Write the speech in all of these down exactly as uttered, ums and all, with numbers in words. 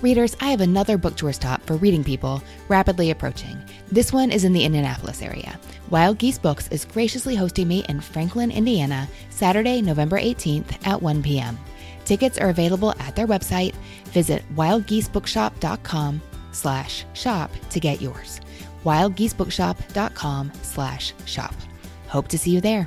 Readers, I have another book tour stop for Reading People rapidly approaching. This one is in the Indianapolis area. Wild Geese Books is graciously hosting me in Franklin, Indiana, Saturday, November eighteenth at one p.m. Tickets are available at their website. Visit wildgeesebookshop.com slash shop to get yours. wildgeesebookshop.com slash shop. Hope to see you there.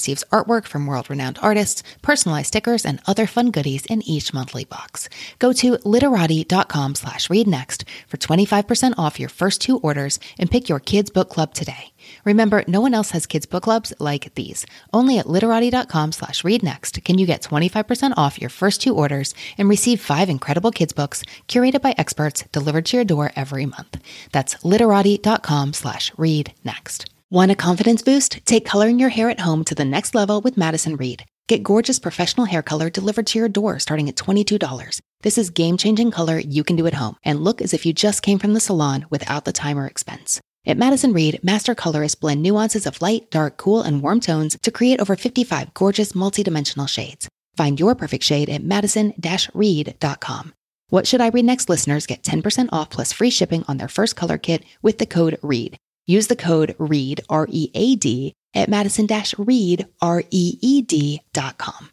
receives artwork from world-renowned artists, personalized stickers, and other fun goodies in each monthly box. Go to literati.com slash read next for twenty-five percent off your first two orders and pick your kids' book club today. Remember, no one else has kids' book clubs like these. Only at literati.com slash read next can you get twenty-five percent off your first two orders and receive five incredible kids' books curated by experts delivered to your door every month. That's literati.com slash read next. Want a confidence boost? Take coloring your hair at home to the next level with Madison Reed. Get gorgeous professional hair color delivered to your door starting at twenty-two dollars. This is game-changing color you can do at home and look as if you just came from the salon without the time or expense. At Madison Reed, master colorists blend nuances of light, dark, cool, and warm tones to create over fifty-five gorgeous multidimensional shades. Find your perfect shade at madison dash reed dot com. What Should I Read Next listeners get ten percent off plus free shipping on their first color kit with the code READ. Use the code READ, R E A D, at madison-reed, R E E D, dot com.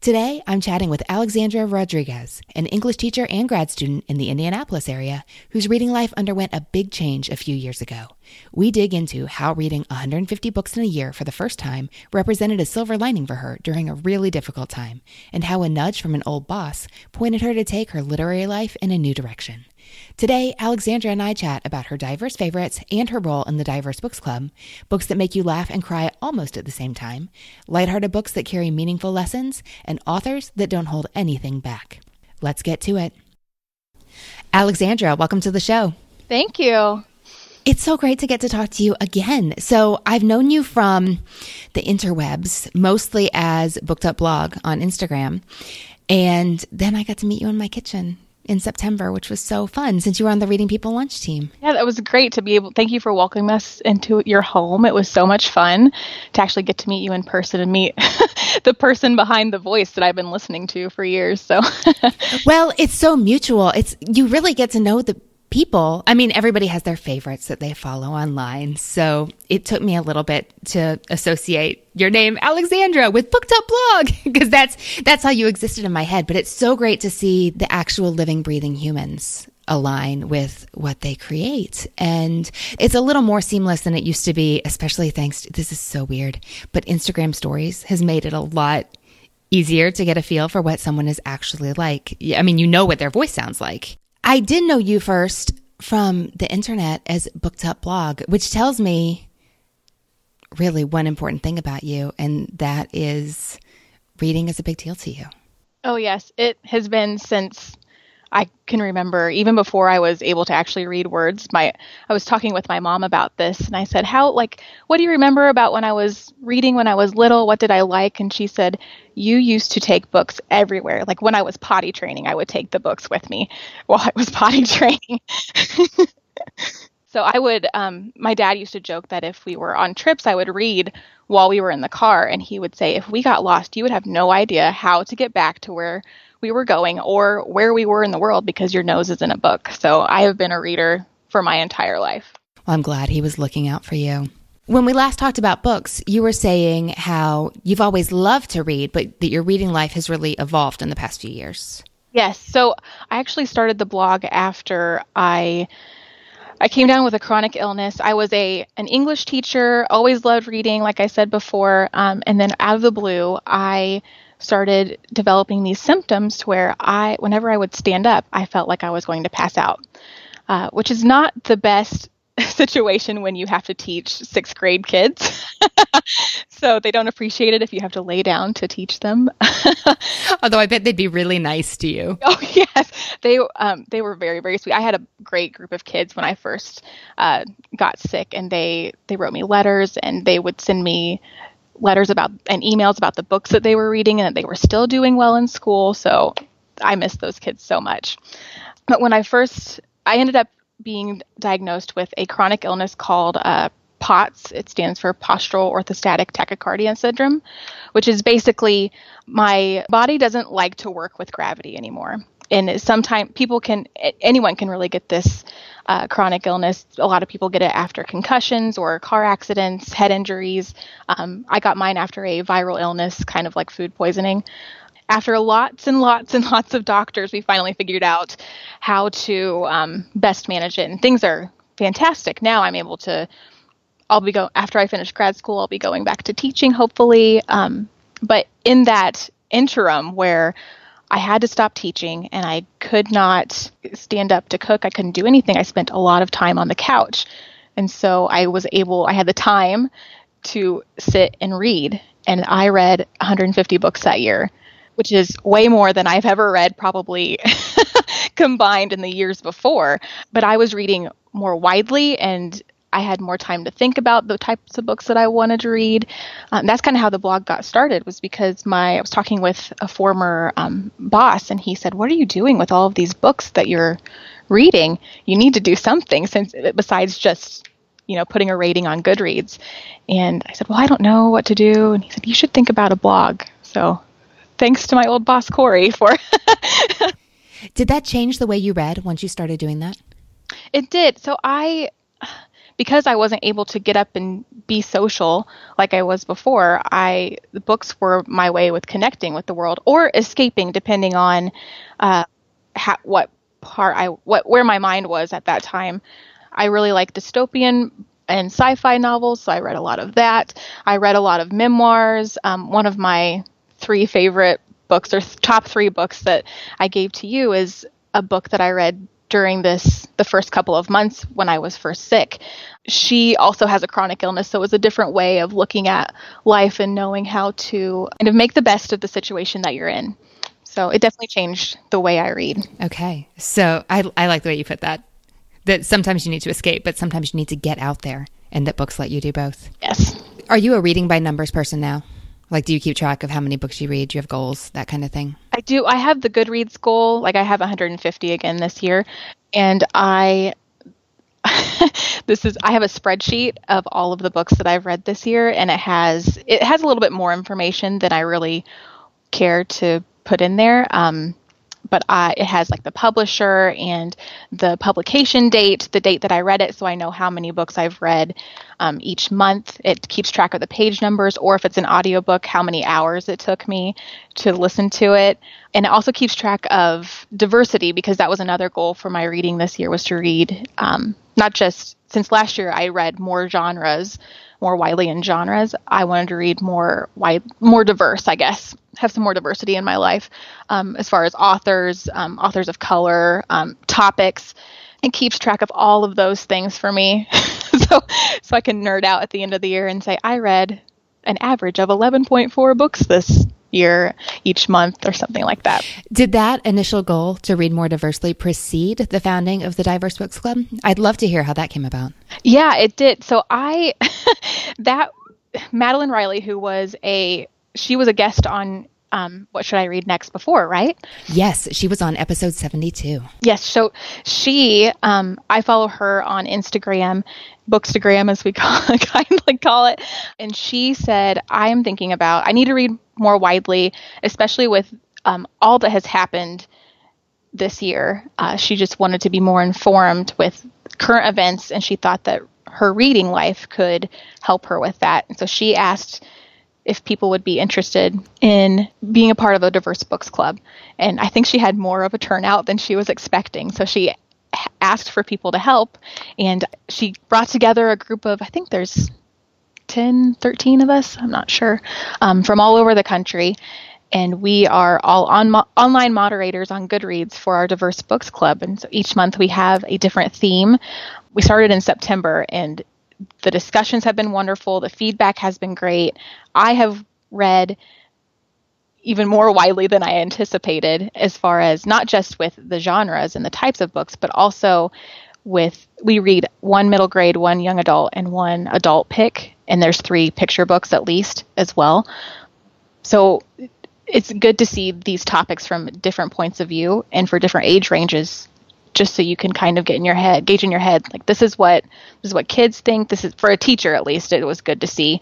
Today, I'm chatting with Alexandra Rodriguez, an English teacher and grad student in the Indianapolis area whose reading life underwent a big change a few years ago. We dig into how reading one hundred fifty books in a year for the first time represented a silver lining for her during a really difficult time, and how a nudge from an old boss pointed her to take her literary life in a new direction. Today, Alexandra and I chat about her diverse favorites and her role in the Diverse Books Club, books that make you laugh and cry almost at the same time, lighthearted books that carry meaningful lessons, and authors that don't hold anything back. Let's get to it. Alexandra, welcome to the show. Thank you. It's so great to get to talk to you again. So I've known you from the interwebs, mostly as Booked Up Blog on Instagram, and then I got to meet you in my kitchen in September, which was so fun since you were on the Reading People lunch team. Yeah, that was great to be able, thank you for welcoming us into your home. It was so much fun to actually get to meet you in person and meet the person behind the voice that I've been listening to for years. So, well, it's so mutual. It's, you really get to know the people. I mean, everybody has their favorites that they follow online. So it took me a little bit to associate your name, Alexandra, with Booked Up Blog, because that's that's how you existed in my head. But it's so great to see the actual living, breathing humans align with what they create. And it's a little more seamless than it used to be, especially thanks to, this is so weird, but Instagram stories has made it a lot easier to get a feel for what someone is actually like. I mean, you know what their voice sounds like. I did know you first from the internet as Booked Up Blog, which tells me really one important thing about you, and that is reading is a big deal to you. Oh, yes. It has been since I can remember, even before I was able to actually read words. My I was talking with my mom about this, and I said, how, like, what do you remember about when I was reading when I was little? What did I like? And she said, you used to take books everywhere. Like when I was potty training, I would take the books with me while I was potty training. So I would, um, my dad used to joke that if we were on trips, I would read while we were in the car. And he would say, if we got lost, you would have no idea how to get back to where we were going or where we were in the world because your nose is in a book. So I have been a reader for my entire life. Well, I'm glad he was looking out for you. When we last talked about books, you were saying how you've always loved to read, but that your reading life has really evolved in the past few years. Yes. So I actually started the blog after I I came down with a chronic illness. I was a an English teacher, always loved reading, like I said before. Um, and then out of the blue, I started developing these symptoms to where I, whenever I would stand up, I felt like I was going to pass out, uh, which is not the best situation when you have to teach sixth grade kids. So they don't appreciate it if you have to lay down to teach them. Although I bet they'd be really nice to you. Oh, yes. They um, they were very, very sweet. I had a great group of kids when I first uh, got sick, and they, they wrote me letters, and they would send me letters about and emails about the books that they were reading and that they were still doing well in school. So I miss those kids so much. But when I first, I ended up being diagnosed with a chronic illness called uh, POTS. It stands for Postural Orthostatic Tachycardia Syndrome, which is basically my body doesn't like to work with gravity anymore. And sometimes people can, anyone can really get this uh, chronic illness. A lot of people get it after concussions or car accidents, head injuries. Um, I got mine after a viral illness, kind of like food poisoning. After lots and lots and lots of doctors, we finally figured out how to um, best manage it. And things are fantastic. Now I'm able to, I'll be going, after I finish grad school, I'll be going back to teaching, hopefully. Um, but in that interim where I had to stop teaching and I could not stand up to cook, I couldn't do anything, I spent a lot of time on the couch. And so I was able, I had the time to sit and read. And I read one hundred fifty books that year, which is way more than I've ever read probably combined in the years before. But I was reading more widely, and I had more time to think about the types of books that I wanted to read. Um, that's kind of how the blog got started, was because my I was talking with a former um, boss, and he said, what are you doing with all of these books that you're reading? You need to do something since besides just, you know, putting a rating on Goodreads. And I said, well, I don't know what to do. And he said, you should think about a blog. So thanks to my old boss, Corey, for... Did that change the way you read once you started doing that? It did. So I, because I wasn't able to get up and be social like I was before, I the books were my way with connecting with the world or escaping, depending on uh, ha- what part I, what where my mind was at that time. I really like dystopian and sci-fi novels, so I read a lot of that. I read a lot of memoirs. Um, one of my three favorite books or th- top three books that I gave to you is a book that I read during this, the first couple of months when I was first sick. She also has a chronic illness, so it was a different way of looking at life and knowing how to kind of make the best of the situation that you're in. So it definitely changed the way I read. Okay. So I, I like the way you put that, that sometimes you need to escape, but sometimes you need to get out there, and that books let you do both. Yes. Are you a reading by numbers person now? Like, do you keep track of how many books you read? Do you have goals, that kind of thing? I do. I have the Goodreads goal. Like, I have one hundred fifty again this year. And I, this is, I have a spreadsheet of all of the books that I've read this year. And it has, it has a little bit more information than I really care to put in there. Um, but I, it has like the publisher and the publication date, the date that I read it. So I know how many books I've read um, each month. It keeps track of the page numbers, or if it's an audiobook, how many hours it took me to listen to it. And it also keeps track of diversity, because that was another goal for my reading this year, was to read um, not just, since last year I read more genres, more widely in genres. I wanted to read more wide, more diverse, I guess, have some more diversity in my life um, as far as authors, um, authors of color, um, topics. It keeps track of all of those things for me. so so I can nerd out at the end of the year and say, I read an average of eleven point four books this year, each month, or something like that. Did that initial goal to read more diversely precede the founding of the Diverse Books Club? I'd love to hear how that came about. Yeah, it did. So I, that, Madeline Riley, who was a, she was a guest on um, What Should I Read Next before, right? Yes, she was on episode seventy-two. Yes, so she, um, I follow her on Instagram, Bookstagram as we call, kindly call it, and she said, I am thinking about, I need to read more widely, especially with um, all that has happened this year. Uh, she just wanted to be more informed with current events, and she thought that her reading life could help her with that. And so she asked if people would be interested in being a part of the Diverse Books Club. And I think she had more of a turnout than she was expecting. So she asked for people to help, and she brought together a group of, I think there's ten, thirteen of us, I'm not sure, um, from all over the country. And we are all on mo- online moderators on Goodreads for our Diverse Books Club. And so each month we have a different theme. We started in September, and the discussions have been wonderful. The feedback has been great. I have read even more widely than I anticipated, as far as not just with the genres and the types of books, but also with, we read one middle grade, one young adult, and one adult pick. And there's three picture books at least as well. So it's good to see these topics from different points of view and for different age ranges, just so you can kind of get in your head, gauge in your head, like this is what this is what kids think. This is, for a teacher at least, it was good to see.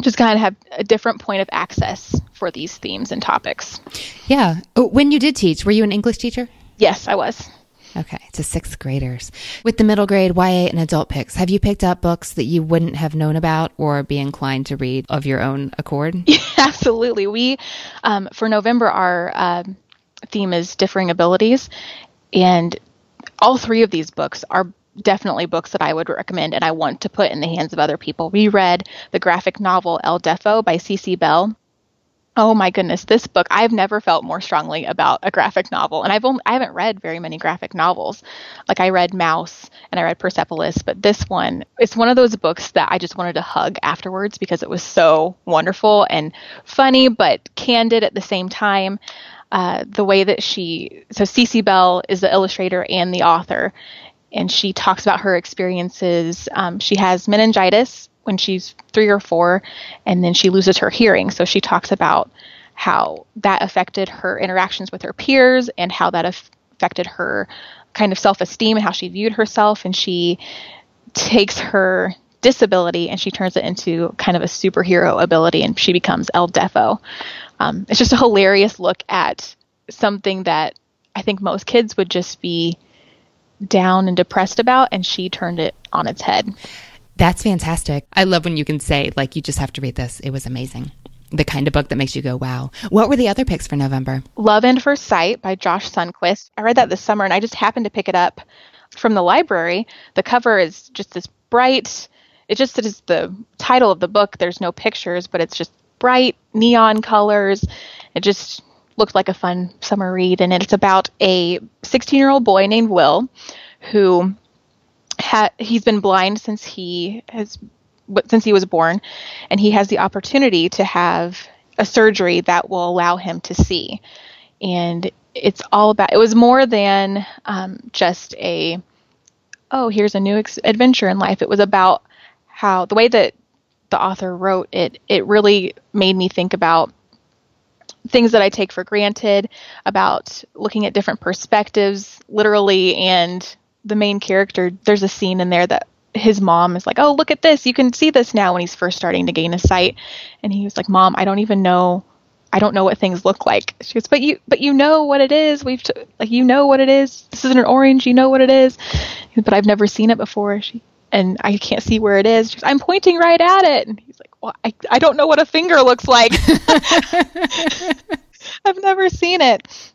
Just kind of have a different point of access for these themes and topics. Yeah. Oh, when you did teach, were you an English teacher? Yes, I was. Okay. To sixth graders. With the middle grade, Y A, and adult picks, have you picked up books that you wouldn't have known about or be inclined to read of your own accord? Yeah, absolutely. We, um, for November, our uh, theme is differing abilities. And all three of these books are definitely books that I would recommend and I want to put in the hands of other people. We read the graphic novel El Defo by C C Bell. Oh my goodness, this book, I've never felt more strongly about a graphic novel. And I've only, I haven't read very many graphic novels. Like I read Mouse and I read Persepolis, but this one, it's one of those books that I just wanted to hug afterwards because it was so wonderful and funny, but candid at the same time. Uh, the way that she, so C C Bell is the illustrator and the author, and she talks about her experiences. Um, she has meningitis when she's three or four, and then she loses her hearing. So she talks about how that affected her interactions with her peers and how that af- affected her kind of self-esteem and how she viewed herself. And she takes her disability and she turns it into kind of a superhero ability, and she becomes El Defo. Um, it's just a hilarious look at something that I think most kids would just be down and depressed about, and she turned it on its head. That's fantastic. I love when you can say, like, you just have to read this. It was amazing. The kind of book that makes you go, wow. What were the other picks for November? Love and First Sight by Josh Sundquist. I read that this summer, and I just happened to pick it up from the library. The cover is just this bright, it just it is the title of the book. There's no pictures, but it's just bright neon colors. It just looked like a fun summer read. And it's about a sixteen-year-old boy named Will who ha- he's been blind since he has since he was born, and he has the opportunity to have a surgery that will allow him to see. And it's all about, it was more than um, just a, oh, here's a new ex- adventure in life. It was about how the way that the author wrote it, it really made me think about things that I take for granted, about looking at different perspectives, literally. And the main character, there's a scene in there that his mom is like, oh, look at this. You can see this now, when he's first starting to gain his sight. And he was like, Mom, I don't even know. I don't know what things look like. She goes, but you, but you know what it is. We've t- like, you know what it is. This isn't an orange. You know what it is. Goes, but I've never seen it before. She, and I can't see where it is. She goes, I'm pointing right at it. And he's like, well, I, I don't know what a finger looks like. I've never seen it.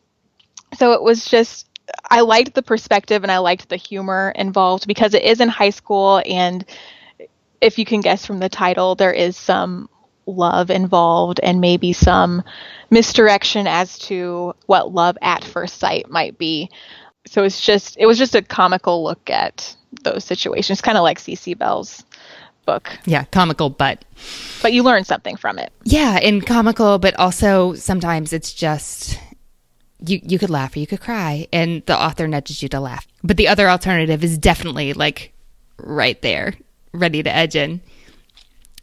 So it was just, I liked the perspective and I liked the humor involved, because it is in high school, and if you can guess from the title, there is some love involved and maybe some misdirection as to what love at first sight might be. So it's just, it was just a comical look at those situations, kind of like C C Bell's book. Yeah, comical, but but you learn something from it. Yeah, and comical, but also sometimes it's just, You you could laugh or you could cry, and the author nudges you to laugh. But the other alternative is definitely like right there, ready to edge in.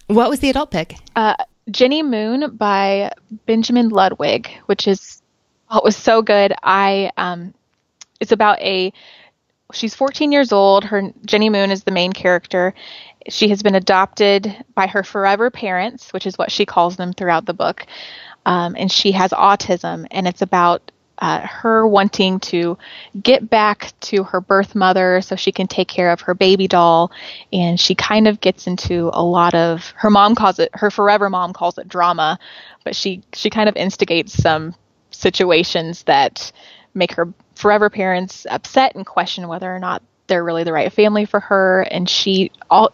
What was the adult pick? Uh, Jenny Moon by Benjamin Ludwig, which is, oh, it was so good. I um, it's about a she's fourteen years old. Her Jenny Moon is the main character. She has been adopted by her forever parents, which is what she calls them throughout the book, um, and she has autism, and it's about uh, her wanting to get back to her birth mother so she can take care of her baby doll. And she kind of gets into a lot of, her mom calls it, her forever mom calls it drama, but she, she kind of instigates some situations that make her forever parents upset and question whether or not they're really the right family for her. And she all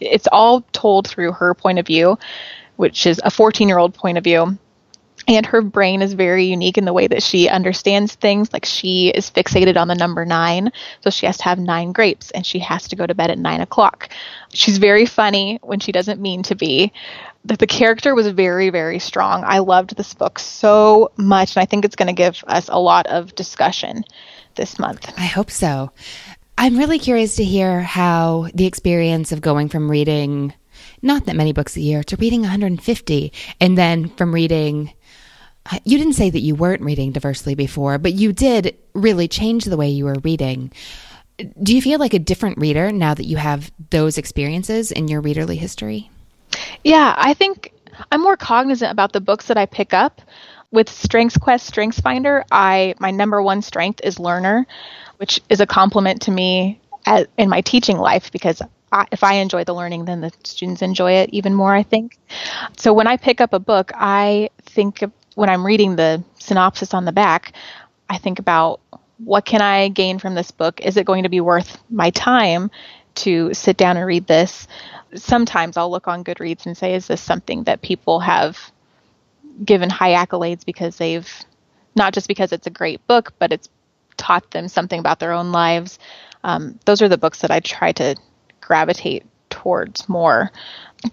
it's all told through her point of view, which is a fourteen-year-old point of view. And her brain is very unique in the way that she understands things. Like, she is fixated on the number nine, so she has to have nine grapes, and she has to go to bed at nine o'clock. She's very funny when she doesn't mean to be. The character was very, very strong. I loved this book so much, and I think it's going to give us a lot of discussion this month. I hope so. I'm really curious to hear how the experience of going from reading not that many books a year to reading one hundred fifty, and then from reading... You didn't say that you weren't reading diversely before, but you did really change the way you were reading. Do you feel like a different reader now that you have those experiences in your readerly history? Yeah, I think I'm more cognizant about the books that I pick up. With StrengthsQuest, StrengthsFinder, I my number one strength is learner, which is a compliment to me as, in my teaching life, because I, if I enjoy the learning, then the students enjoy it even more, I think. So when I pick up a book, I think of when I'm reading the synopsis on the back, I think about, what can I gain from this book? Is it going to be worth my time to sit down and read this? Sometimes I'll look on Goodreads and say, is this something that people have given high accolades because they've, not just because it's a great book, but it's taught them something about their own lives. Um, those are the books that I try to gravitate towards more,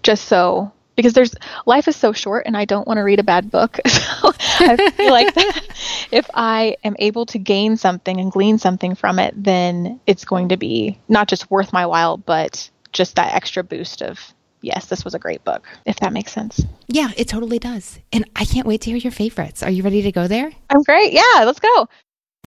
just so... Because there's life is so short, and I don't want to read a bad book. So I feel like that if I am able to gain something and glean something from it, then it's going to be not just worth my while, but just that extra boost of, yes, this was a great book, if that makes sense. Yeah, it totally does. And I can't wait to hear your favorites. Are you ready to go there? I'm great. Yeah, let's go.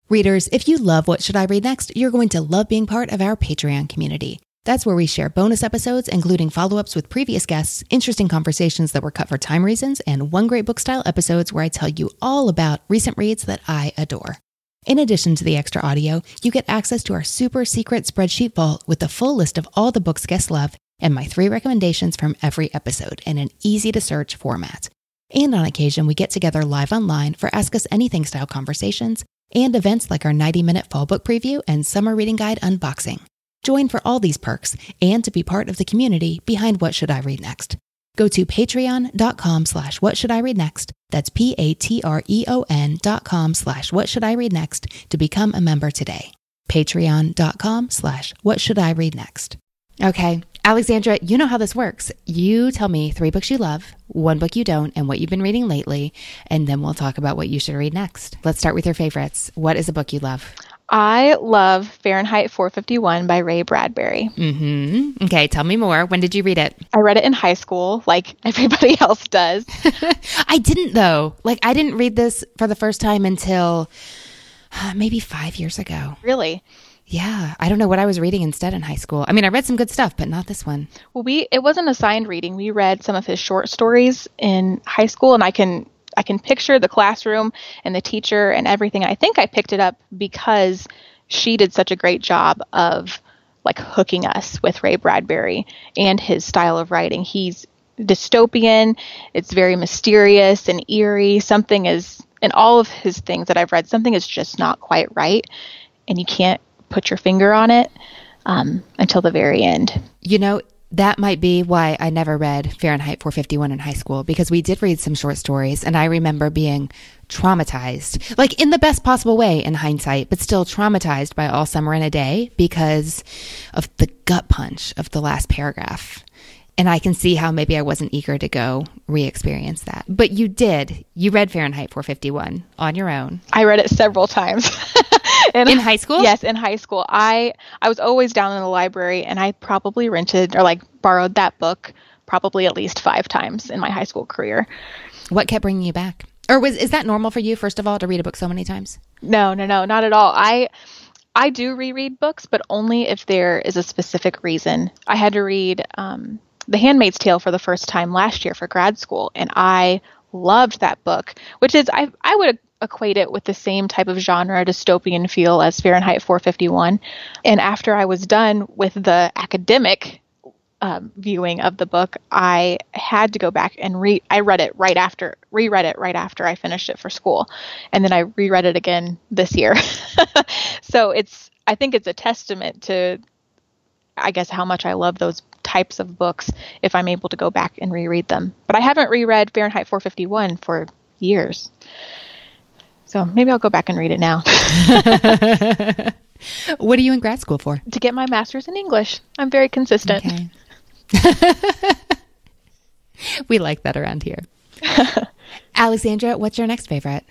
Readers, if you love What Should I Read Next, you're going to love being part of our Patreon community. That's where we share bonus episodes, including follow-ups with previous guests, interesting conversations that were cut for time reasons, and One Great Book Style episodes where I tell you all about recent reads that I adore. In addition to the extra audio, you get access to our super secret spreadsheet vault with the full list of all the books guests love and my three recommendations from every episode in an easy-to-search format. And on occasion, we get together live online for Ask Us Anything style conversations and events like our ninety-minute fall book preview and summer reading guide unboxing. Join for all these perks and to be part of the community behind What Should I Read Next. Go to patreon.com slash what should I read next. That's P-A-T-R-E-O-N dot com slash what should I read next to become a member today. Patreon.com slash what should I read next. Okay, Alexandra, you know how this works. You tell me three books you love, one book you don't, and what you've been reading lately, and then we'll talk about what you should read next. Let's start with your favorites. What is a book you love? I love Fahrenheit four fifty-one by Ray Bradbury. Mm-hmm. Okay, tell me more. When did you read it? I read it in high school, like everybody else does. I didn't, though. Like, I didn't read this for the first time until uh, maybe five years ago. Really? Yeah. I don't know what I was reading instead in high school. I mean, I read some good stuff, but not this one. Well, we it wasn't assigned reading. We read some of his short stories in high school, and I can... I can picture the classroom and the teacher and everything. And I think I picked it up because she did such a great job of like hooking us with Ray Bradbury and his style of writing. He's dystopian. It's very mysterious and eerie. Something is, in all of his things that I've read, something is just not quite right. And you can't put your finger on it um, until the very end. You know, that might be why I never read Fahrenheit four fifty-one in high school, because we did read some short stories, and I remember being traumatized, like in the best possible way in hindsight, but still traumatized by All Summer in a Day because of the gut punch of the last paragraph. And I can see how maybe I wasn't eager to go re-experience that. But you did. You read Fahrenheit four fifty-one on your own. I read it several times. in, in high school? Yes, in high school. I, I was always down in the library, and I probably rented or like borrowed that book probably at least five times in my high school career. What kept bringing you back? Or was is that normal for you, first of all, to read a book so many times? No, no, no, not at all. I... I do reread books, but only if there is a specific reason. I had to read um, The Handmaid's Tale for the first time last year for grad school, and I loved that book, which is, I I would equate it with the same type of genre dystopian feel as Fahrenheit four fifty-one. And after I was done with the academic um, viewing of the book, I had to go back and read. I read it right after, reread it right after I finished it for school. And then I reread it again this year. So it's, I think it's a testament to, I guess, how much I love those types of books if I'm able to go back and reread them. But I haven't reread Fahrenheit four fifty-one for years. So maybe I'll go back and read it now. What are you in grad school for? To get my master's in English. I'm very consistent. Okay. We like that around here. Alexandra, what's your next favorite?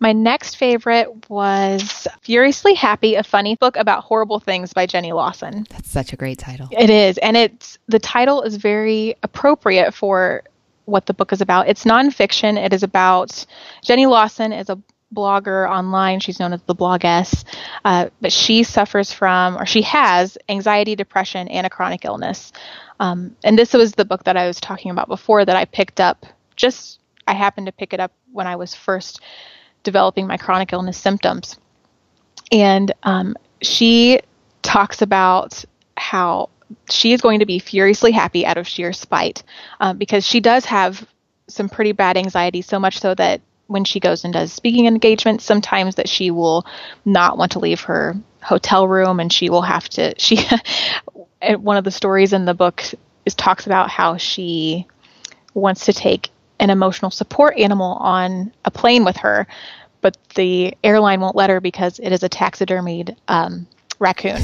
My next favorite was Furiously Happy, a funny book about horrible things by Jenny Lawson. That's such a great title. It is. And it's the title is very appropriate for what the book is about. It's nonfiction. It is about Jenny Lawson is a blogger online. She's known as the Blogess, uh, but she suffers from, or she has, anxiety, depression, and a chronic illness. Um, and this was the book that I was talking about before that I picked up. Just, I happened to pick it up when I was first developing my chronic illness symptoms. And um, she talks about how she is going to be furiously happy out of sheer spite uh, because she does have some pretty bad anxiety, so much so that when she goes and does speaking engagements, sometimes that she will not want to leave her hotel room and she will have to, she, one of the stories in the book is talks about how she wants to take an emotional support animal on a plane with her, but the airline won't let her because it is a taxidermied um, raccoon.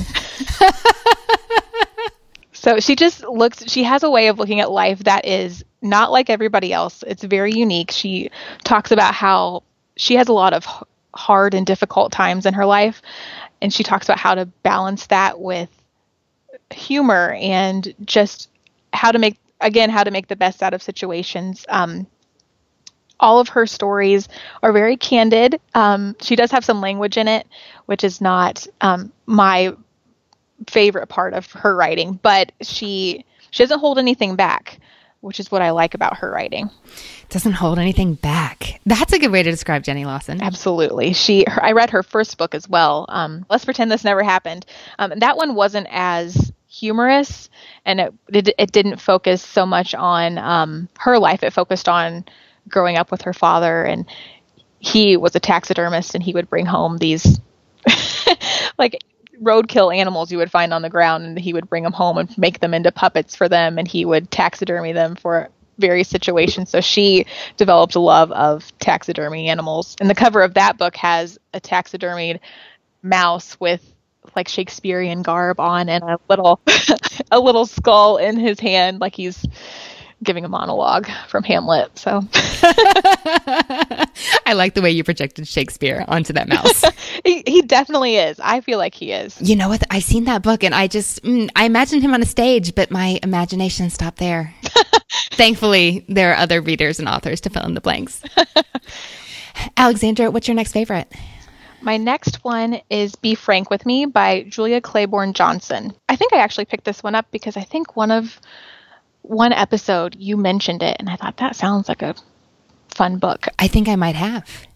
So she just looks, she has a way of looking at life that is not like everybody else. It's very unique. She talks about how she has a lot of hard and difficult times in her life, and she talks about how to balance that with humor and just how to make, again, how to make the best out of situations. Um, all of her stories are very candid. Um, she does have some language in it, which is not um, my favorite part of her writing, but she she doesn't hold anything back, which is what I like about her writing. Doesn't hold anything back. That's a good way to describe Jenny Lawson. Absolutely. She. Her, I read her first book as well. Um, Let's Pretend This Never Happened. Um, and that one wasn't as humorous, and it, it it didn't focus so much on um her life. It focused on growing up with her father, and he was a taxidermist, and he would bring home these like roadkill animals you would find on the ground, and he would bring them home and make them into puppets for them, and he would taxidermy them for various situations. So she developed a love of taxidermy animals, and the cover of that book has a taxidermied mouse with like Shakespearean garb on and a little a little skull in his hand like he's giving a monologue from Hamlet. So I like the way you projected Shakespeare onto that mouse. he, he definitely is. I feel like he is. You know what? I've seen that book and I just mm, I imagined him on a stage, but my imagination stopped there. Thankfully, there are other readers and authors to fill in the blanks. Alexandra, what's your next favorite? My next one is Be Frank With Me by Julia Claiborne Johnson. I think I actually picked this one up because I think one of one episode you mentioned it, and I thought that sounds like a fun book. I think I might have.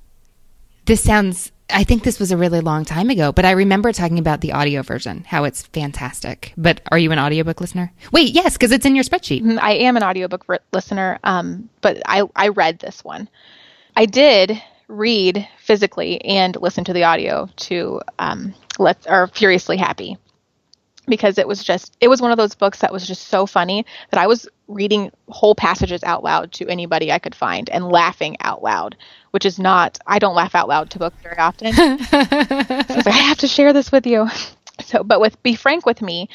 This sounds, I think this was a really long time ago, but I remember talking about the audio version, how it's fantastic. But are you an audiobook listener? Wait, yes, because it's in your spreadsheet. I am an audiobook re- listener, um, but I, I read this one. I did read physically and listen to the audio to um, Let's or Furiously Happy, because it was just it was one of those books that was just so funny that I was reading whole passages out loud to anybody I could find and laughing out loud, which is not I don't laugh out loud to books very often. So I was like, I have to share this with you. So, but with Be Frank With Me,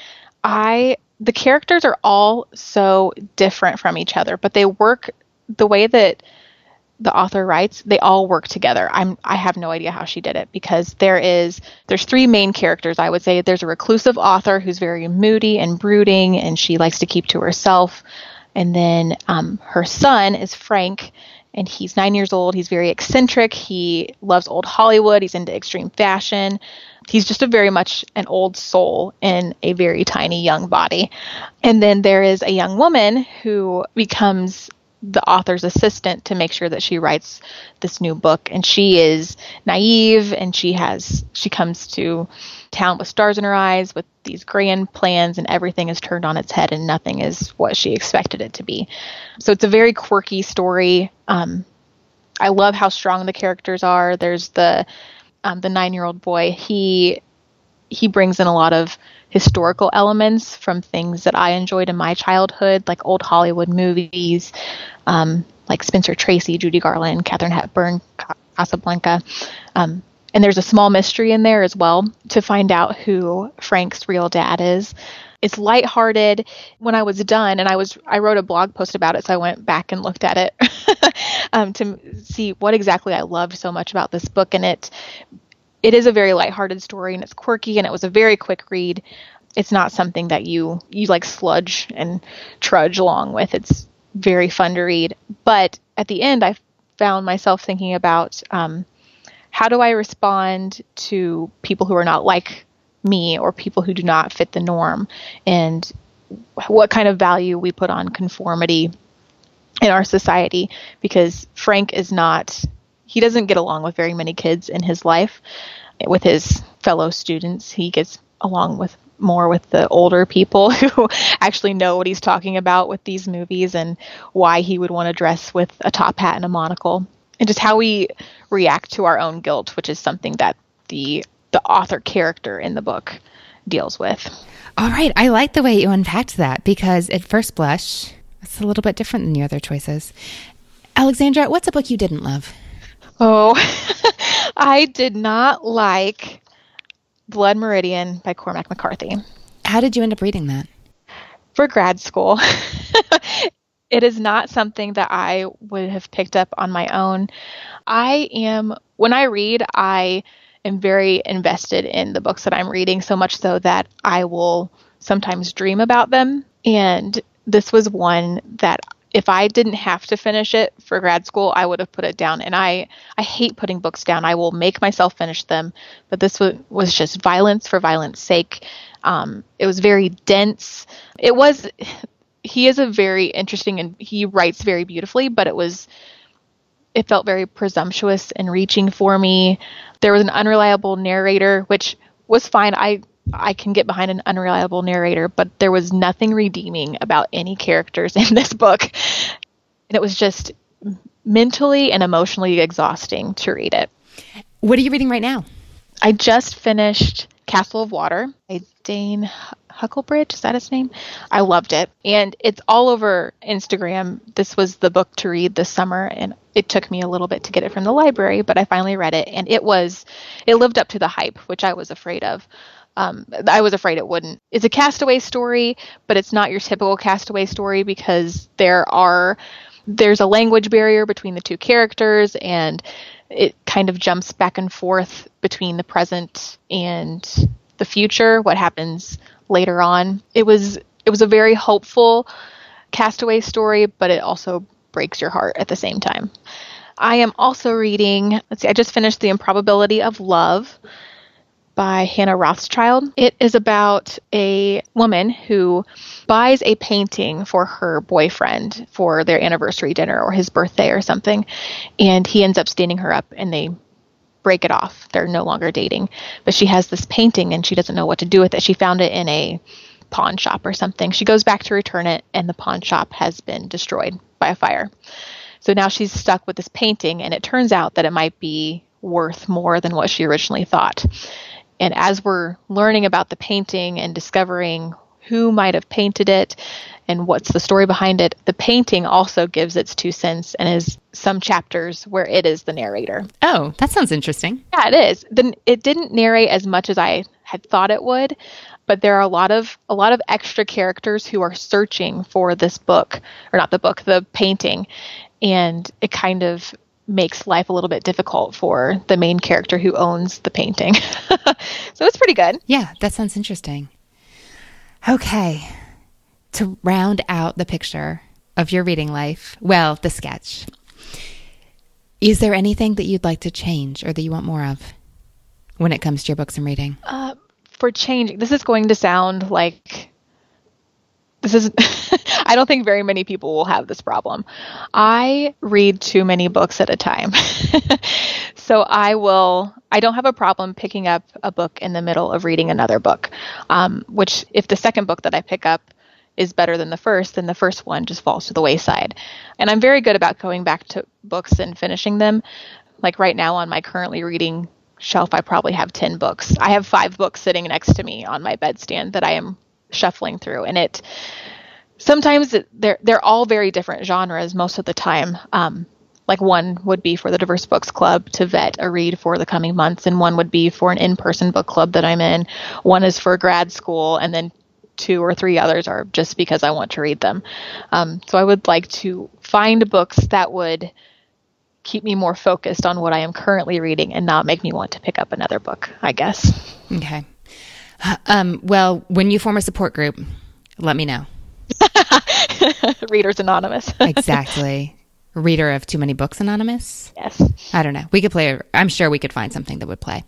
I the characters are all so different from each other, but they work the way that the author writes, they all work together. I'm, I have no idea how she did it, because there is, there's three main characters. I would say there's a reclusive author who's very moody and brooding, and she likes to keep to herself. And then um, her son is Frank, and he's nine years old. He's very eccentric. He loves old Hollywood. He's into extreme fashion. He's just a very much an old soul in a very tiny young body. And then there is a young woman who becomes the author's assistant to make sure that she writes this new book. And she is naive, and she has she comes to town with stars in her eyes, with these grand plans, and everything is turned on its head, and nothing is what she expected it to be. So it's a very quirky story. Um, I love how strong the characters are. There's the um, the nine-year-old boy. He he brings in a lot of historical elements from things that I enjoyed in my childhood, like old Hollywood movies, um, like Spencer Tracy, Judy Garland, Katharine Hepburn, Casablanca. Um, and there's a small mystery in there as well to find out who Frank's real dad is. It's lighthearted. When I was done, and I was I wrote a blog post about it, so I went back and looked at it um, to see what exactly I loved so much about this book. And it it is a very lighthearted story, and it's quirky, and it was a very quick read. It's not something that you you like sludge and trudge along with. It's very fun to read. But at the end, I found myself thinking about um, how do I respond to people who are not like me, or people who do not fit the norm, and what kind of value we put on conformity in our society, because Frank is not, he doesn't get along with very many kids in his life. With his fellow students, he gets along with more with the older people who actually know what he's talking about with these movies, and why he would want to dress with a top hat and a monocle, and just how we react to our own guilt, which is something that the the author character in the book deals with. All right. I like the way you unpacked that, because at first blush, it's a little bit different than your other choices. Alexandra, what's a book you didn't love? Oh, I did not like Blood Meridian by Cormac McCarthy. How did you end up reading that? For grad school. It is not something that I would have picked up on my own. I am, when I read, I am very invested in the books that I'm reading, so much so that I will sometimes dream about them. And this was one that if I didn't have to finish it for grad school, I would have put it down. And I, I hate putting books down. I will make myself finish them. But this was, was just violence for violence sake. Um, it was very dense. It was, he is a very interesting, and he writes very beautifully, but it was, it felt very presumptuous and reaching for me. There was an unreliable narrator, which was fine. I I can get behind an unreliable narrator, but there was nothing redeeming about any characters in this book. And it was just mentally and emotionally exhausting to read it. What are you reading right now? I just finished Castle of Water by Dane Huckleberry. Is that his name? I loved it. And it's all over Instagram. This was the book to read this summer, and it took me a little bit to get it from the library, but I finally read it, and it was, it lived up to the hype, which I was afraid of. Um, I was afraid it wouldn't. It's a castaway story, but it's not your typical castaway story, because there are, there's a language barrier between the two characters, and it kind of jumps back and forth between the present and the future, what happens later on. It was it was a very hopeful castaway story, but it also breaks your heart at the same time. I am also reading, let's see, I just finished The Improbability of Love by Hannah Rothschild. It is about a woman who buys a painting for her boyfriend for their anniversary dinner or his birthday or something, and he ends up standing her up, and they break it off. They're no longer dating. But she has this painting, and she doesn't know what to do with it. She found it in a pawn shop or something. She goes back to return it, and the pawn shop has been destroyed by a fire. So now she's stuck with this painting, and it turns out that it might be worth more than what she originally thought. And as we're learning about the painting and discovering who might have painted it and what's the story behind it, the painting also gives its two cents and is some chapters where it is the narrator. Oh, that sounds interesting. Yeah, it is. Then it didn't narrate as much as I had thought it would, but there are a lot of a lot of extra characters who are searching for this book, or not the book, the painting, and it kind of makes life a little bit difficult for the main character who owns the painting. So it's pretty good. Yeah, that sounds interesting. Okay. To round out the picture of your reading life, well, the sketch, is there anything that you'd like to change or that you want more of when it comes to your books and reading? Uh, for changing, this is going to sound like, this is, I don't think very many people will have this problem. I read too many books at a time. So I will, I don't have a problem picking up a book in the middle of reading another book, um, which if the second book that I pick up is better than the first, then the first one just falls to the wayside. And I'm very good about going back to books and finishing them. Like right now on my currently reading shelf, I probably have ten books. I have five books sitting next to me on my bedstand that I am shuffling through. And it sometimes it, they're, they're all very different genres most of the time. Um, like one would be for the Diverse Books Club to vet a read for the coming months. And one would be for an in-person book club that I'm in. One is for grad school. And then two or three others are just because I want to read them. Um, so I would like to find books that would keep me more focused on what I am currently reading and not make me want to pick up another book, I guess. Okay. Um, well, when you form a support group, let me know. Readers Anonymous. Exactly. Reader of Too Many Books Anonymous. Yes. I don't know. We could play. I'm sure we could find something that would play.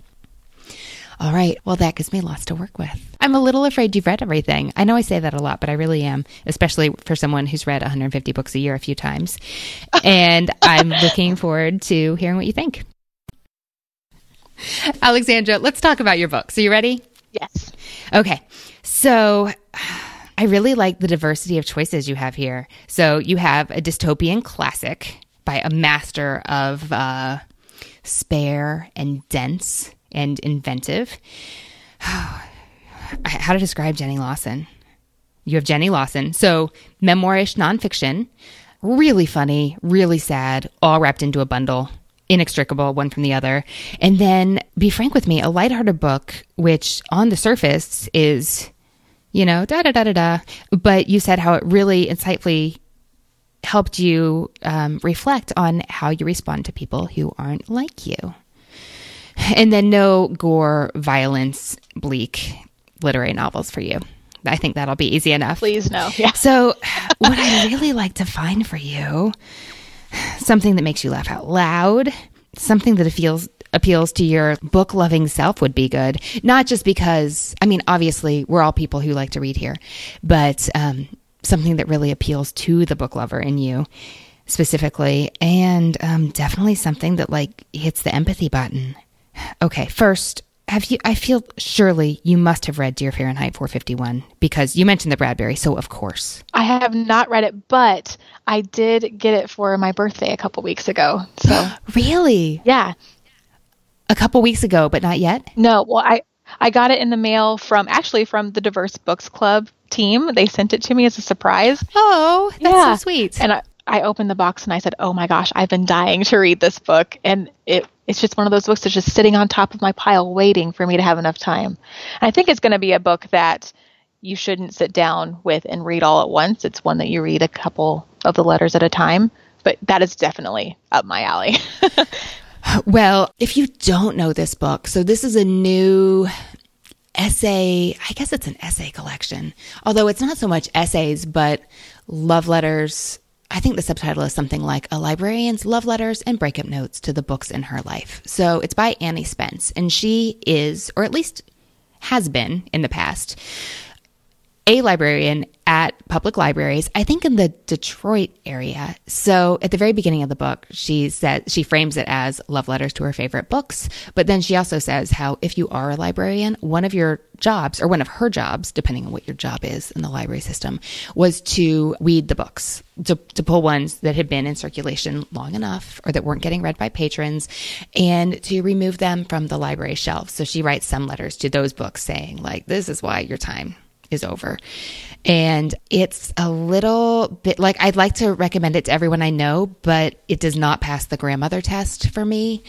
All right. Well, that gives me lots to work with. I'm a little afraid you've read everything. I know I say that a lot, but I really am, especially for someone who's read one hundred fifty books a year a few times. And I'm looking forward to hearing what you think. Alexandra, let's talk about your books. Are you ready? Yes. Okay. So I really like the diversity of choices you have here. So you have a dystopian classic by a master of uh, spare and dense and inventive. How to describe Jenny Lawson? You have Jenny Lawson. So memoirish nonfiction, really funny, really sad, all wrapped into a bundle, inextricable one from the other. And then Be Frank With Me, a lighthearted book, which on the surface is, you know, da da da da da. But you said how it really insightfully helped you um, reflect on how you respond to people who aren't like you. And then no gore, violence, bleak literary novels for you. I think that'll be easy enough. Please, no. Yeah. So what I really like to find for you, something that makes you laugh out loud, something that feels, appeals to your book-loving self would be good. Not just because, I mean, obviously, we're all people who like to read here, but um, something that really appeals to the book lover in you specifically, and um, definitely something that like hits the empathy button. Okay, first, have you? I feel surely you must have read Dear Fahrenheit four fifty-one because you mentioned the Bradbury, so of course. I have not read it, but I did get it for my birthday a couple weeks ago. So really? Yeah. A couple weeks ago, but not yet? No, well, I, I got it in the mail from, actually from the Diverse Books Club team. They sent it to me as a surprise. Oh, that's yeah. so sweet. And I, I opened the box and I said, oh my gosh, I've been dying to read this book. And it It's just one of those books that's just sitting on top of my pile waiting for me to have enough time. And I think it's going to be a book that you shouldn't sit down with and read all at once. It's one that you read a couple of the letters at a time. But that is definitely up my alley. Well, if you don't know this book, so this is a new essay. I guess it's an essay collection, although it's not so much essays, but love letters. I think the subtitle is something like A Librarian's Love Letters and Breakup Notes to the Books in Her Life. So it's by Annie Spence, and she is, or at least has been in the past, a librarian at public libraries, I think in the Detroit area. So at the very beginning of the book, she says, she frames it as love letters to her favorite books, but then she also says how if you are a librarian, one of your jobs, or one of her jobs, depending on what your job is in the library system, was to weed the books, to, to pull ones that had been in circulation long enough or that weren't getting read by patrons, and to remove them from the library shelves. So she writes some letters to those books saying like, this is why your time is over. And it's a little bit like, I'd like to recommend it to everyone I know, but it does not pass the grandmother test for me.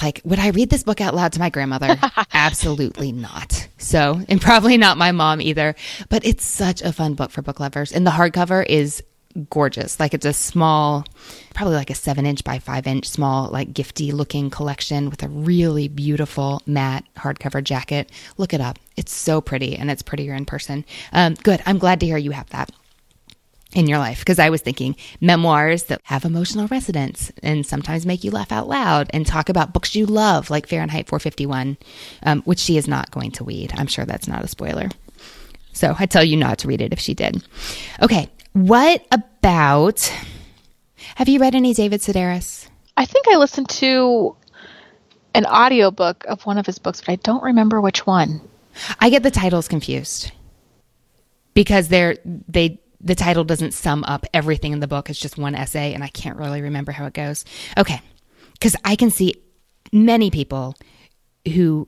Like, would I read this book out loud to my grandmother? Absolutely not. So, and probably not my mom either, but it's such a fun book for book lovers. And the hardcover is gorgeous. Like it's a small, probably like a seven inch by five inch small, like gifty looking collection with a really beautiful matte hardcover jacket. Look it up. It's so pretty, and it's prettier in person. Um, good. I'm glad to hear you have that in your life, because I was thinking memoirs that have emotional resonance and sometimes make you laugh out loud and talk about books you love, like Fahrenheit four fifty-one, um, which she is not going to weed. I'm sure that's not a spoiler. So I tell you not to read it if she did. Okay. What about, have you read any David Sedaris? I think I listened to an audiobook of one of his books, but I don't remember which one. I get the titles confused because they're, they, the title doesn't sum up everything in the book. It's just one essay, and I can't really remember how it goes. Okay. Because I can see many people who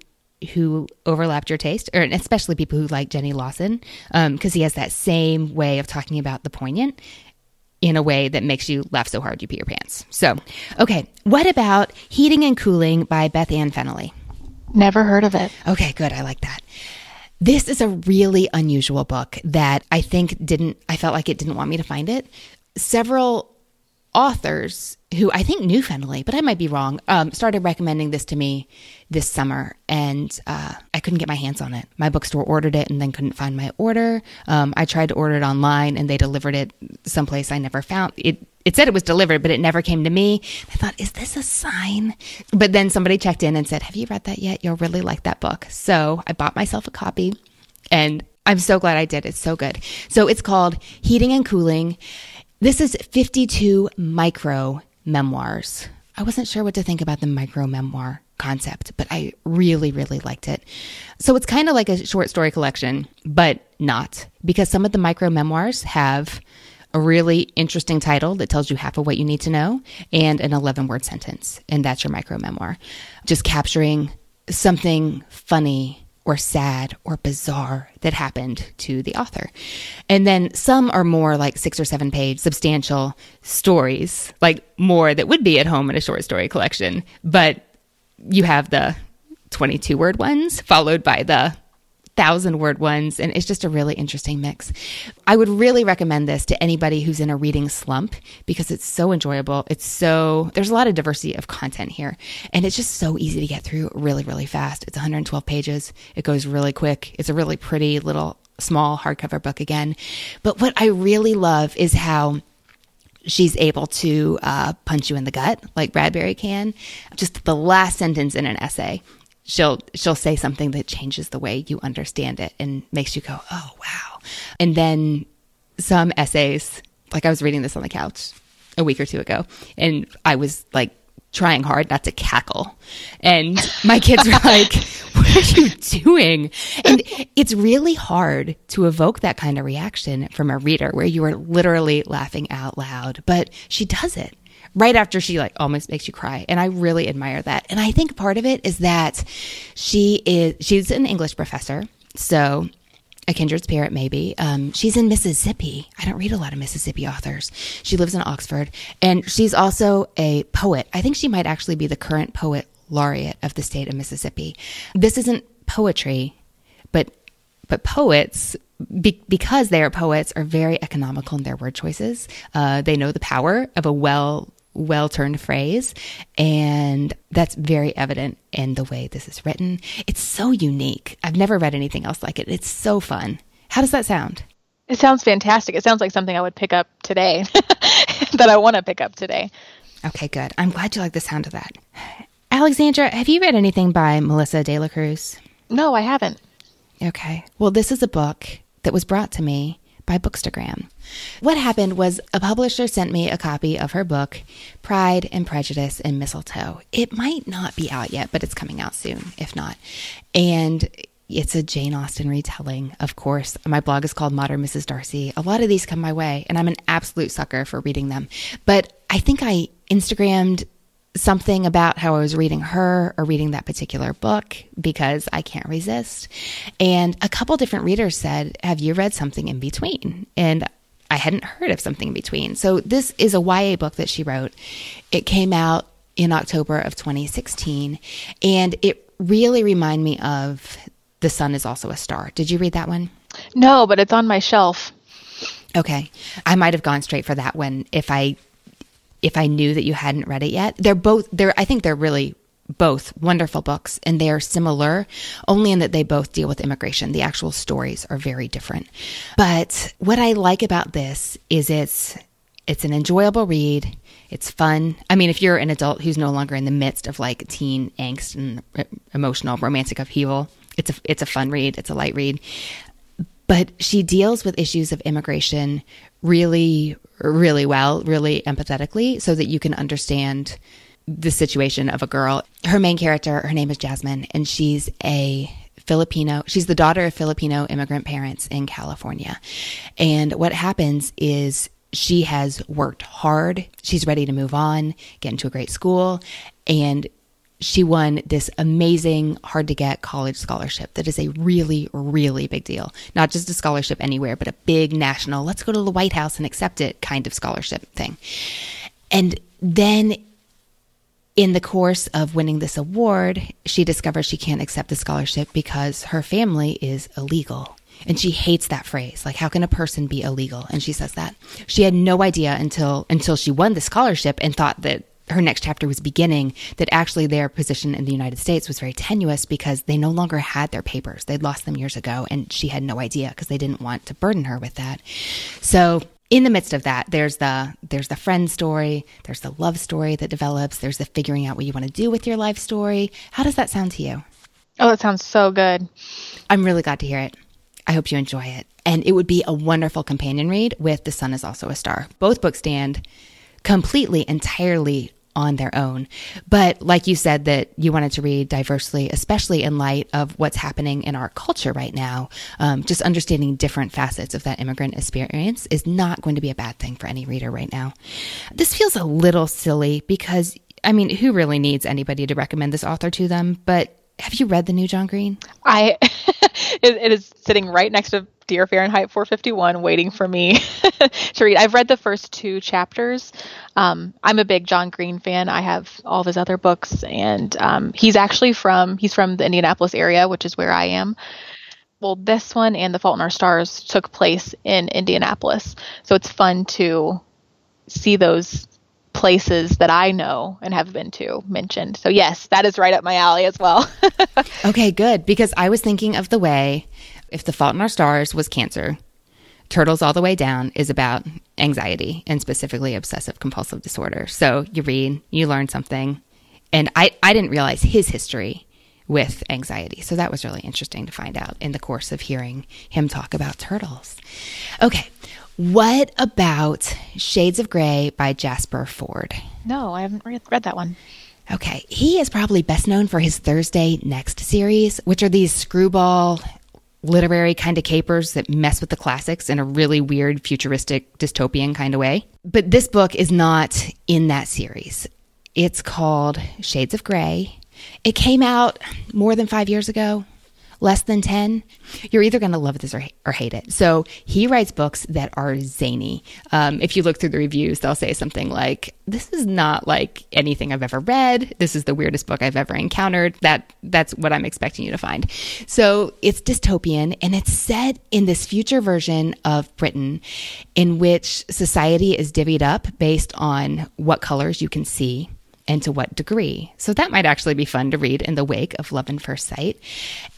who overlapped your taste, or especially people who like Jenny Lawson, because um, he has that same way of talking about the poignant in a way that makes you laugh so hard you pee your pants. So, okay. What about Heating and Cooling by Beth Ann Fennelly? Never heard of it. Okay, good. I like that. This is a really unusual book that I think didn't, I felt like it didn't want me to find it. Several authors who I think knew Fennelly, but I might be wrong, um, started recommending this to me this summer, and uh, I couldn't get my hands on it. My bookstore ordered it and then couldn't find my order. Um, I tried to order it online and they delivered it someplace I never found. It It said it was delivered, but it never came to me. I thought, is this a sign? But then somebody checked in and said, have you read that yet? You'll really like that book. So I bought myself a copy, and I'm so glad I did. It's so good. So it's called Heating and Cooling. This is fifty-two micro memoirs. I wasn't sure what to think about the micro memoir concept, but I really, really liked it. So it's kind of like a short story collection, but not, because some of the micro memoirs have a really interesting title that tells you half of what you need to know, and an eleven-word sentence, and that's your micro-memoir. Just capturing something funny or sad or bizarre that happened to the author. And then some are more like six or seven-page substantial stories, like more that would be at home in a short story collection, but you have the twenty-two-word ones followed by the thousand word ones, and it's just a really interesting mix. I would really recommend this to anybody who's in a reading slump, because it's so enjoyable. It's so, there's a lot of diversity of content here, and it's just so easy to get through really, really fast. It's one hundred twelve pages. It goes really quick. It's a really pretty little small hardcover book again. But what I really love is how she's able to uh, punch you in the gut like Bradbury can. Just the last sentence in an essay, She'll she'll say something that changes the way you understand it and makes you go, oh, wow. And then some essays, like I was reading this on the couch a week or two ago, and I was like trying hard not to cackle. And my kids were like, what are you doing? And it's really hard to evoke that kind of reaction from a reader where you are literally laughing out loud, but she does it right after she like almost makes you cry. And I really admire that. And I think part of it is that she is, she's an English professor, so a kindred spirit maybe. Um, she's in Mississippi. I don't read a lot of Mississippi authors. She lives in Oxford, and she's also a poet. I think she might actually be the current poet laureate of the state of Mississippi. This isn't poetry, but but poets, Be- because they are poets, are very economical in their word choices. Uh, they know the power of a well, well-turned phrase, and that's very evident in the way this is written. It's so unique. I've never read anything else like it. It's so fun. How does that sound? It sounds fantastic. It sounds like something I would pick up today, that I want to pick up today. Okay, good. I'm glad you like the sound of that. Alexandra, have you read anything by Melissa De La Cruz? No, I haven't. Okay. Well, this is a book that was brought to me by Bookstagram. What happened was a publisher sent me a copy of her book, Pride and Prejudice and Mistletoe. It might not be out yet, but it's coming out soon, if not. And it's a Jane Austen retelling, of course. My blog is called Modern Missus Darcy. A lot of these come my way, and I'm an absolute sucker for reading them. But I think I Instagrammed something about how I was reading her or reading that particular book, because I can't resist. And a couple different readers said, have you read something in between? And I hadn't heard of something in between. So this is a Y A book that she wrote. It came out in October of twenty sixteen, and it really reminded me of The Sun is Also a Star. Did you read that one? No, but it's on my shelf. Okay. I might have gone straight for that one if I if I knew that you hadn't read it yet. They're both, they're, I think they're really both wonderful books, and they are similar only in that they both deal with immigration. The actual stories are very different. But what I like about this is it's, it's an enjoyable read. It's fun. I mean, if you're an adult who's no longer in the midst of like teen angst and emotional romantic upheaval, it's a, it's a fun read. It's a light read. But she deals with issues of immigration really, really well, really empathetically, so that you can understand the situation of a girl. Her main character, her name is Jasmine, and she's a Filipino. She's the daughter of Filipino immigrant parents in California. And what happens is she has worked hard. She's ready to move on, get into a great school, and she won this amazing, hard-to-get college scholarship that is a really, really big deal. Not just a scholarship anywhere, but a big national, let's go to the White House and accept it kind of scholarship thing. And then in the course of winning this award, she discovers she can't accept the scholarship because her family is illegal. And she hates that phrase, like, how can a person be illegal? And she says that. She had no idea until until she won the scholarship and thought that her next chapter was beginning, that actually their position in the United States was very tenuous because they no longer had their papers. They'd lost them years ago, and she had no idea because they didn't want to burden her with that. So in the midst of that, there's the there's the friend story, there's the love story that develops, there's the figuring out what you want to do with your life story. How does that sound to you? Oh, that sounds so good. I'm really glad to hear it. I hope you enjoy it. And it would be a wonderful companion read with The Sun is Also a Star. Both books stand completely, entirely on their own. But like you said, that you wanted to read diversely, especially in light of what's happening in our culture right now, um, just understanding different facets of that immigrant experience is not going to be a bad thing for any reader right now. This feels a little silly because, I mean, who really needs anybody to recommend this author to them? But have you read the new John Green? I it, it is sitting right next to Dear Fahrenheit four fifty-one, waiting for me to read. I've read the first two chapters. Um, I'm a big John Green fan. I have all of his other books, and um, he's actually from he's from the Indianapolis area, which is where I am. Well, this one and The Fault in Our Stars took place in Indianapolis, so it's fun to see those places that I know and have been to mentioned. So yes, that is right up my alley as well. Okay, good. Because I was thinking of the way, if The Fault in Our Stars was cancer, Turtles All the Way Down is about anxiety and specifically obsessive compulsive disorder. So you read, you learn something. And I, I didn't realize his history with anxiety. So that was really interesting to find out in the course of hearing him talk about turtles. Okay. What about Shades of Grey by Jasper Ford? No, I haven't re- read that one. Okay. He is probably best known for his Thursday Next series, which are these screwball literary kind of capers that mess with the classics in a really weird, futuristic, dystopian kind of way. But this book is not in that series. It's called Shades of Grey. It came out more than five years ago. Less than ten, you're either going to love this or, or hate it. So he writes books that are zany. Um, if you look through the reviews, they'll say something like, this is not like anything I've ever read. This is the weirdest book I've ever encountered. That That's what I'm expecting you to find. So it's dystopian, and it's set in this future version of Britain in which society is divvied up based on what colors you can see and to what degree. So that might actually be fun to read in the wake of Love and First Sight.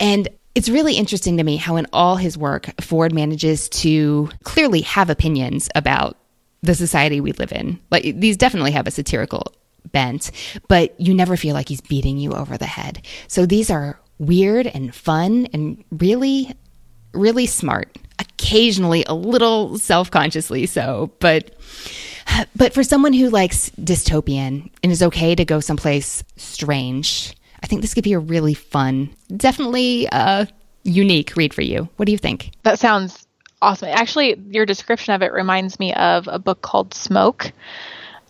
And it's really interesting to me how in all his work, Ford manages to clearly have opinions about the society we live in. Like, these definitely have a satirical bent, but you never feel like he's beating you over the head. So these are weird and fun and really, really smart. Occasionally a little self-consciously so, but but for someone who likes dystopian and is okay to go someplace strange, I think this could be a really fun, definitely uh, unique read for you. What do you think? That sounds awesome. Actually, your description of it reminds me of a book called Smoke,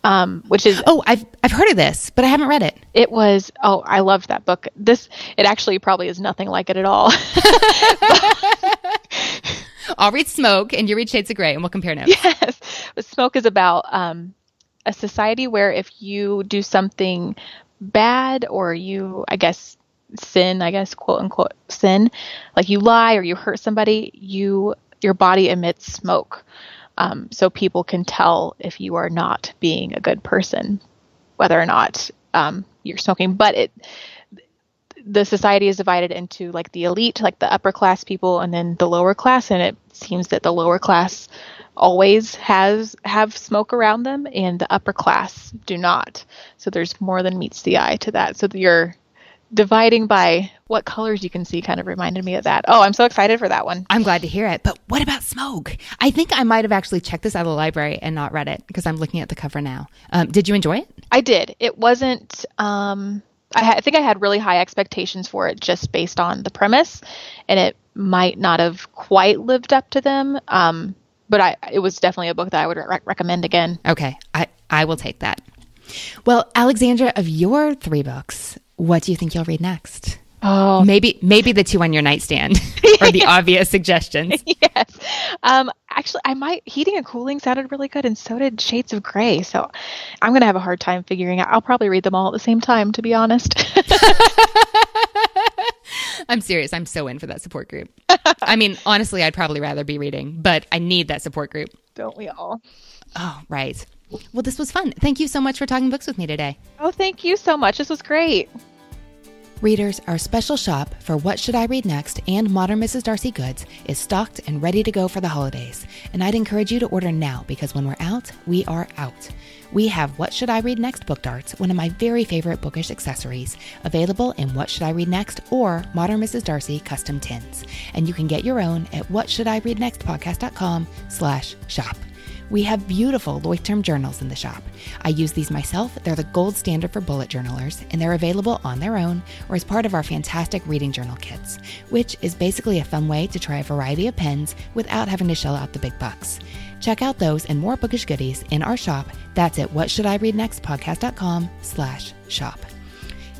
um, which is... Oh, I've I've heard of this, but I haven't read it. It was... Oh, I loved that book. This, it actually probably is nothing like it at all. but, I'll read Smoke and you read Shades of Grey and we'll compare notes. Yes. But Smoke is about um, a society where if you do something bad or you, I guess, sin, I guess, quote unquote, sin, like you lie or you hurt somebody, you your body emits smoke. Um, so people can tell if you are not being a good person, whether or not um, you're smoking. But it... the society is divided into like the elite, like the upper class people, and then the lower class. And it seems that the lower class always has have smoke around them and the upper class do not. So there's more than meets the eye to that. So your dividing by what colors you can see kind of reminded me of that. Oh, I'm so excited for that one. I'm glad to hear it. But what about Smoke? I think I might have actually checked this out of the library and not read it because I'm looking at the cover now. Um, did you enjoy it? I did. It wasn't... Um, I, ha- I think I had really high expectations for it just based on the premise, and it might not have quite lived up to them. Um, but I, it was definitely a book that I would re- recommend again. Okay. I, I will take that. Well, Alexandra, of your three books, what do you think you'll read next? Oh, maybe, maybe the two on your nightstand are the obvious suggestions. Yes. Um, actually, I might, Heating and Cooling sounded really good, and so did Shades of Grey. So I'm going to have a hard time figuring out. I'll probably read them all at the same time, to be honest. I'm serious. I'm so in for that support group. I mean, honestly, I'd probably rather be reading, but I need that support group. Don't we all? Oh, right. Well, this was fun. Thank you so much for talking books with me today. Oh, thank you so much. This was great. Readers, our special shop for What Should I Read Next and Modern Missus Darcy goods is stocked and ready to go for the holidays. And I'd encourage you to order now, because when we're out, we are out. We have What Should I Read Next Book Darts, one of my very favorite bookish accessories, available in What Should I Read Next or Modern Missus Darcy custom tins. And you can get your own at whatshouldireadnextpodcast.com slash shop. We have beautiful Leuchtturm journals in the shop. I use these myself. They're the gold standard for bullet journalers, and they're available on their own or as part of our fantastic reading journal kits, which is basically a fun way to try a variety of pens without having to shell out the big bucks. Check out those and more bookish goodies in our shop. That's at whatshouldireadnextpodcast.com slash shop.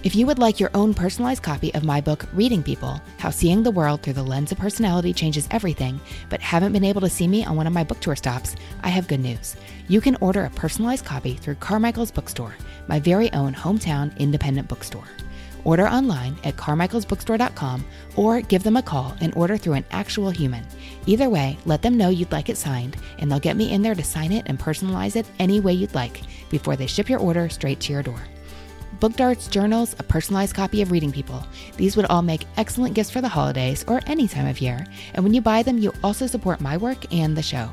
If you would like your own personalized copy of my book, Reading People, How Seeing the World Through the Lens of Personality Changes Everything, but haven't been able to see me on one of my book tour stops, I have good news. You can order a personalized copy through Carmichael's Bookstore, my very own hometown independent bookstore. Order online at carmichaels bookstore dot com or give them a call and order through an actual human. Either way, let them know you'd like it signed, and they'll get me in there to sign it and personalize it any way you'd like before they ship your order straight to your door. Book darts, journals, a personalized copy of Reading People. These would all make excellent gifts for the holidays or any time of year. And when you buy them, you also support my work and the show.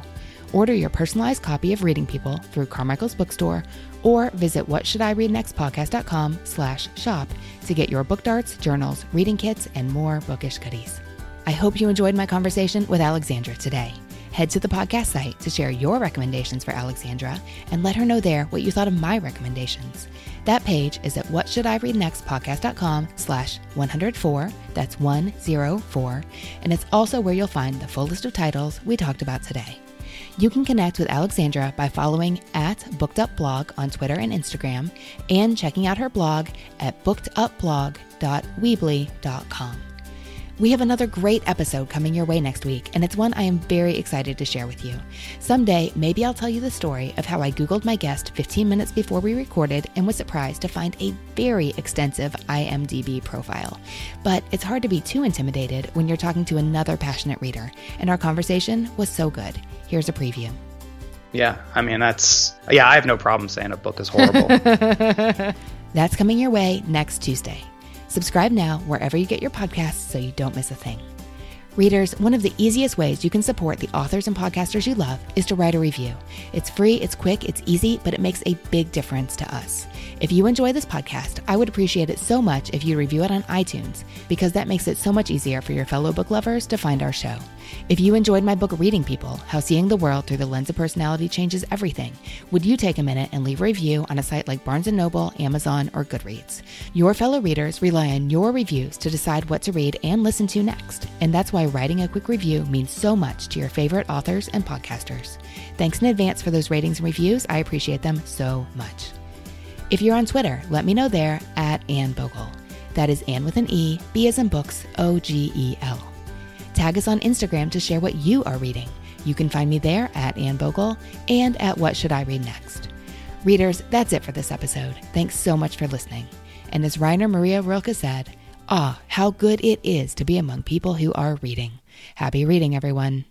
Order your personalized copy of Reading People through Carmichael's Bookstore or visit whatshouldireadnextpodcast.com slash shop to get your book darts, journals, reading kits, and more bookish goodies. I hope you enjoyed my conversation with Alexandra today. Head to the podcast site to share your recommendations for Alexandra and let her know there what you thought of my recommendations. That page is at whatshouldireadnextpodcast.com slash 104. That's one zero four. And it's also where you'll find the full list of titles we talked about today. You can connect with Alexandra by following at Booked Up Blog on Twitter and Instagram and checking out her blog at booked up blog dot weebly dot com. We have another great episode coming your way next week, and it's one I am very excited to share with you. Someday, maybe I'll tell you the story of how I Googled my guest fifteen minutes before we recorded and was surprised to find a very extensive I M D B profile. But it's hard to be too intimidated when you're talking to another passionate reader, and our conversation was so good. Here's a preview. Yeah, I mean, that's... Yeah, I have no problem saying a book is horrible. That's coming your way next Tuesday. Subscribe now wherever you get your podcasts so you don't miss a thing. Readers, one of the easiest ways you can support the authors and podcasters you love is to write a review. It's free, it's quick, it's easy, but it makes a big difference to us. If you enjoy this podcast, I would appreciate it so much if you review it on iTunes, because that makes it so much easier for your fellow book lovers to find our show. If you enjoyed my book, Reading People, How Seeing the World Through the Lens of Personality Changes Everything, would you take a minute and leave a review on a site like Barnes and Noble, Amazon, or Goodreads? Your fellow readers rely on your reviews to decide what to read and listen to next, and that's why writing a quick review means so much to your favorite authors and podcasters. Thanks in advance for those ratings and reviews. I appreciate them so much. If you're on Twitter, let me know there at Anne Bogle. That is Anne with an E, B as in books, O G E L. Tag us on Instagram to share what you are reading. You can find me there at Anne Bogle and at What Should I Read Next. Readers, that's it for this episode. Thanks so much for listening. And as Rainer Maria Rilke said, ah, how good it is to be among people who are reading. Happy reading, everyone.